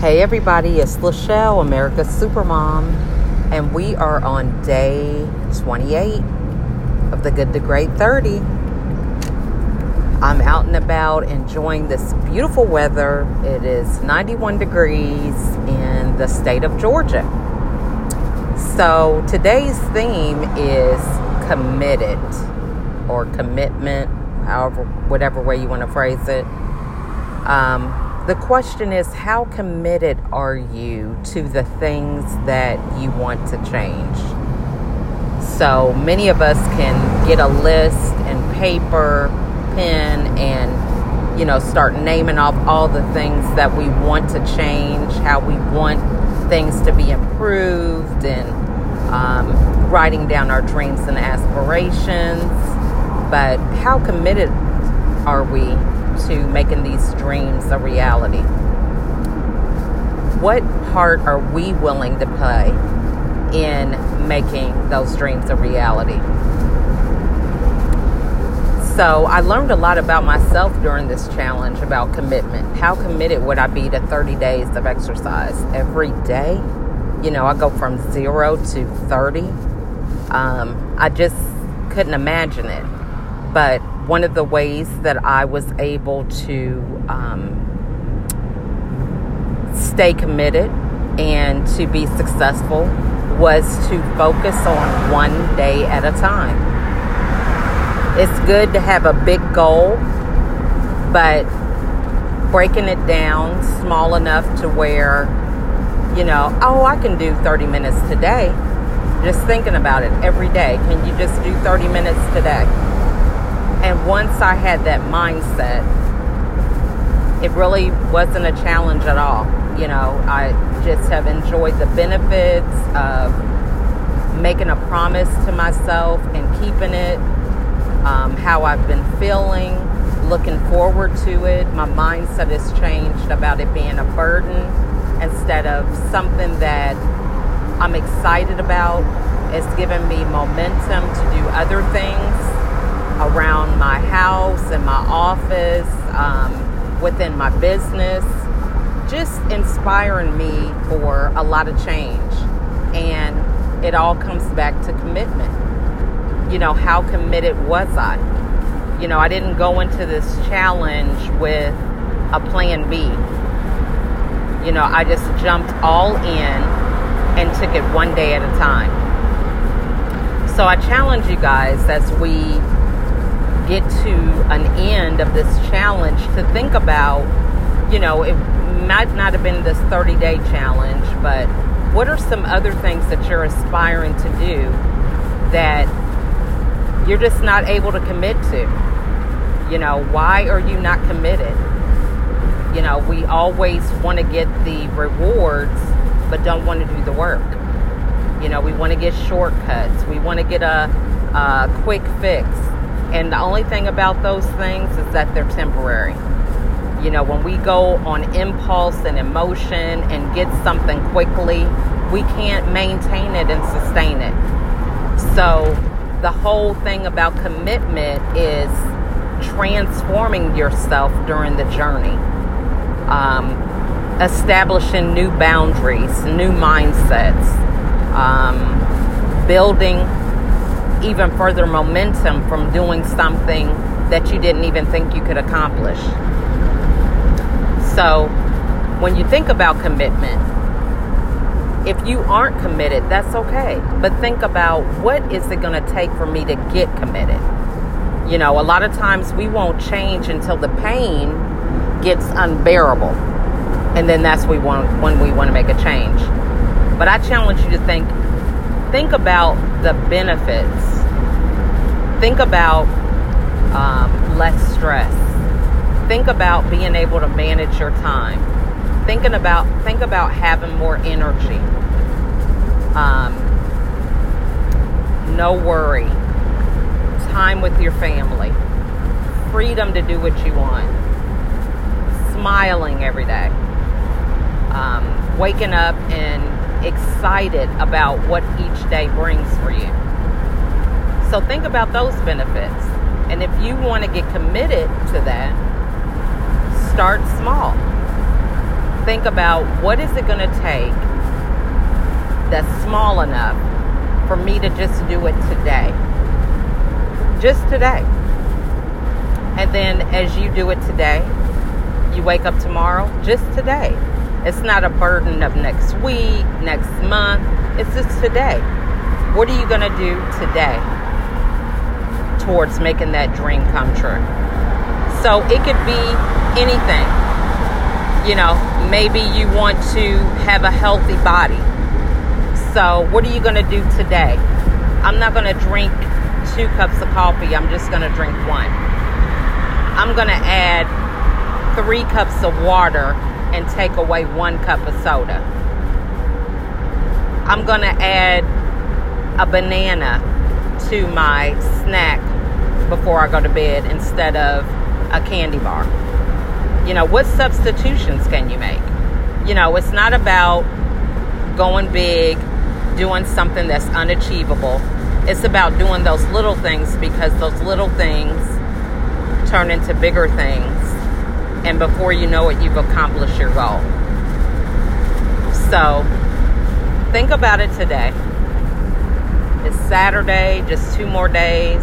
Hey everybody, it's Lashelle, America's Supermom, and we are on day 28 of the Good to Great 30. I'm out and about enjoying this beautiful weather. It is 91 degrees in the state of Georgia. So today's theme is committed, or commitment, however, whatever way you want to phrase it. The question is, how committed are you to the things that you want to change? So many of us can get a list and paper, pen, and, start naming off all the things that we want to change, how we want things to be improved, and writing down our dreams and aspirations. But how committed are we to making these dreams a reality? What part are we willing to play in making those dreams a reality? So I learned a lot about myself during this challenge about commitment. How committed would I be to 30 days of exercise every day? I go from 0 to 30. I just couldn't imagine it. But one of the ways that I was able to stay committed and to be successful was to focus on one day at a time. It's good to have a big goal, but breaking it down small enough to where, I can do 30 minutes today. Just thinking about it every day. Can you just do 30 minutes today? And once I had that mindset, it really wasn't a challenge at all. I just have enjoyed the benefits of making a promise to myself and keeping it, how I've been feeling, looking forward to it. My mindset has changed about it being a burden instead of something that I'm excited about. It's given me momentum to do other things around my house and my office, within my business, just inspiring me for a lot of change. And it all comes back to commitment. How committed was I? I didn't go into this challenge with a plan B. I just jumped all in and took it one day at a time. So I challenge you guys, as we get to an end of this challenge, to think about, it might not have been this 30-day challenge, but what are some other things that you're aspiring to do that you're just not able to commit to? Why are you not committed? We always want to get the rewards, but don't want to do the work. We want to get shortcuts. We want to get a quick fix. And the only thing about those things is that they're temporary. When we go on impulse and emotion and get something quickly, we can't maintain it and sustain it. So the whole thing about commitment is transforming yourself during the journey, establishing new boundaries, new mindsets, building even further momentum from doing something that you didn't even think you could accomplish. So when you think about commitment, if you aren't committed, that's okay. But think about, what is it going to take for me to get committed? A lot of times we won't change until the pain gets unbearable. And then that's when we want to make a change. But I challenge you to think about the benefits. Think about less stress. Think about being able to manage your time. Think about having more energy. No worry. Time with your family. Freedom to do what you want. Smiling every day. Waking up and excited about what each day brings for you. So think about those benefits. And if you want to get committed to that, start small. think about what is it going to take that's small enough for me to just do it today. Just today. And then as you do it today, you wake up tomorrow, just today. It's not a burden of next week, next month. It's just today. What are you going to do today towards making that dream come true? So it could be anything. You know, maybe you want to have a healthy body. So what are you going to do today? I'm not going to drink 2 cups of coffee. I'm just going to drink 1. I'm going to add 3 cups of water and take away 1 cup of soda. I'm going to add a banana to my snack before I go to bed instead of a candy bar. You know, what substitutions can you make? You know, it's not about going big, doing something that's unachievable. It's about doing those little things, because those little things turn into bigger things. And before you know it, you've accomplished your goal. So, think about it today. It's Saturday, just 2 more days.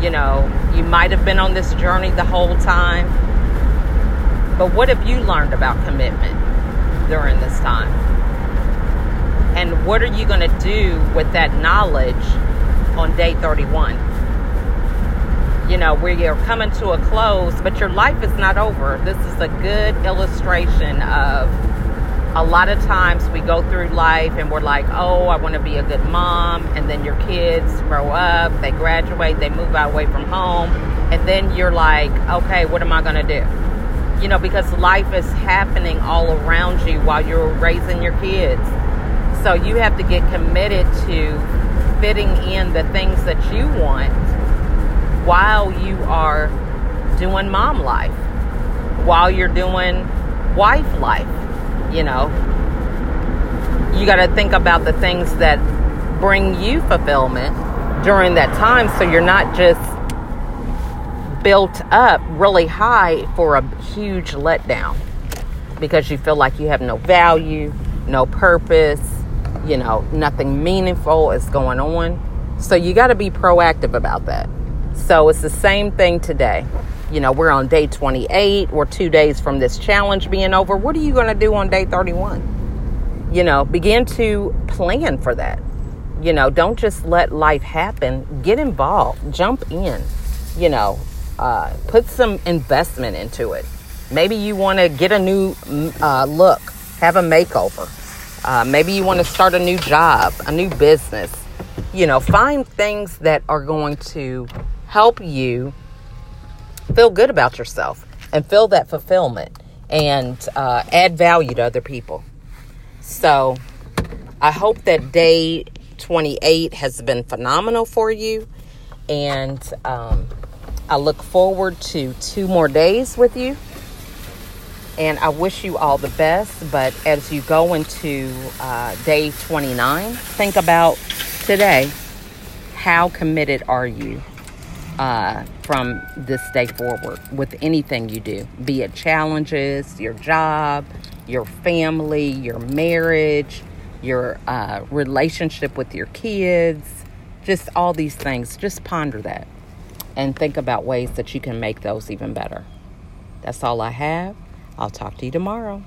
You know, you might have been on this journey the whole time. But what have you learned about commitment during this time? And what are you going to do with that knowledge on day 31? You know, where you're coming to a close, but your life is not over. This is a good illustration of a lot of times we go through life and we're like, oh, I want to be a good mom. And then your kids grow up, they graduate, they move out away from home. And then you're like, okay, what am I going to do? You know, because life is happening all around you while you're raising your kids. So you have to get committed to fitting in the things that you want while you are doing mom life, while you're doing wife life. You know, you got to think about the things that bring you fulfillment during that time, so you're not just built up really high for a huge letdown because you feel like you have no value, no purpose, you know, nothing meaningful is going on. So you got to be proactive about that. So it's the same thing today. You know, we're on day 28. We're 2 days from this challenge being over. What are you going to do on day 31? You know, begin to plan for that. You know, don't just let life happen. Get involved. Jump in. You know, put some investment into it. Maybe you want to get a new look, have a makeover. Maybe you want to start a new job, a new business. You know, find things that are going to help you feel good about yourself and feel that fulfillment and add value to other people. So I hope that day 28 has been phenomenal for you. And I look forward to 2 more days with you. And I wish you all the best. But as you go into day 29, think about today. How committed are you? From this day forward with anything you do, be it challenges, your job, your family, your marriage, your relationship with your kids, just all these things. Just ponder that and think about ways that you can make those even better. That's all I have. I'll talk to you tomorrow.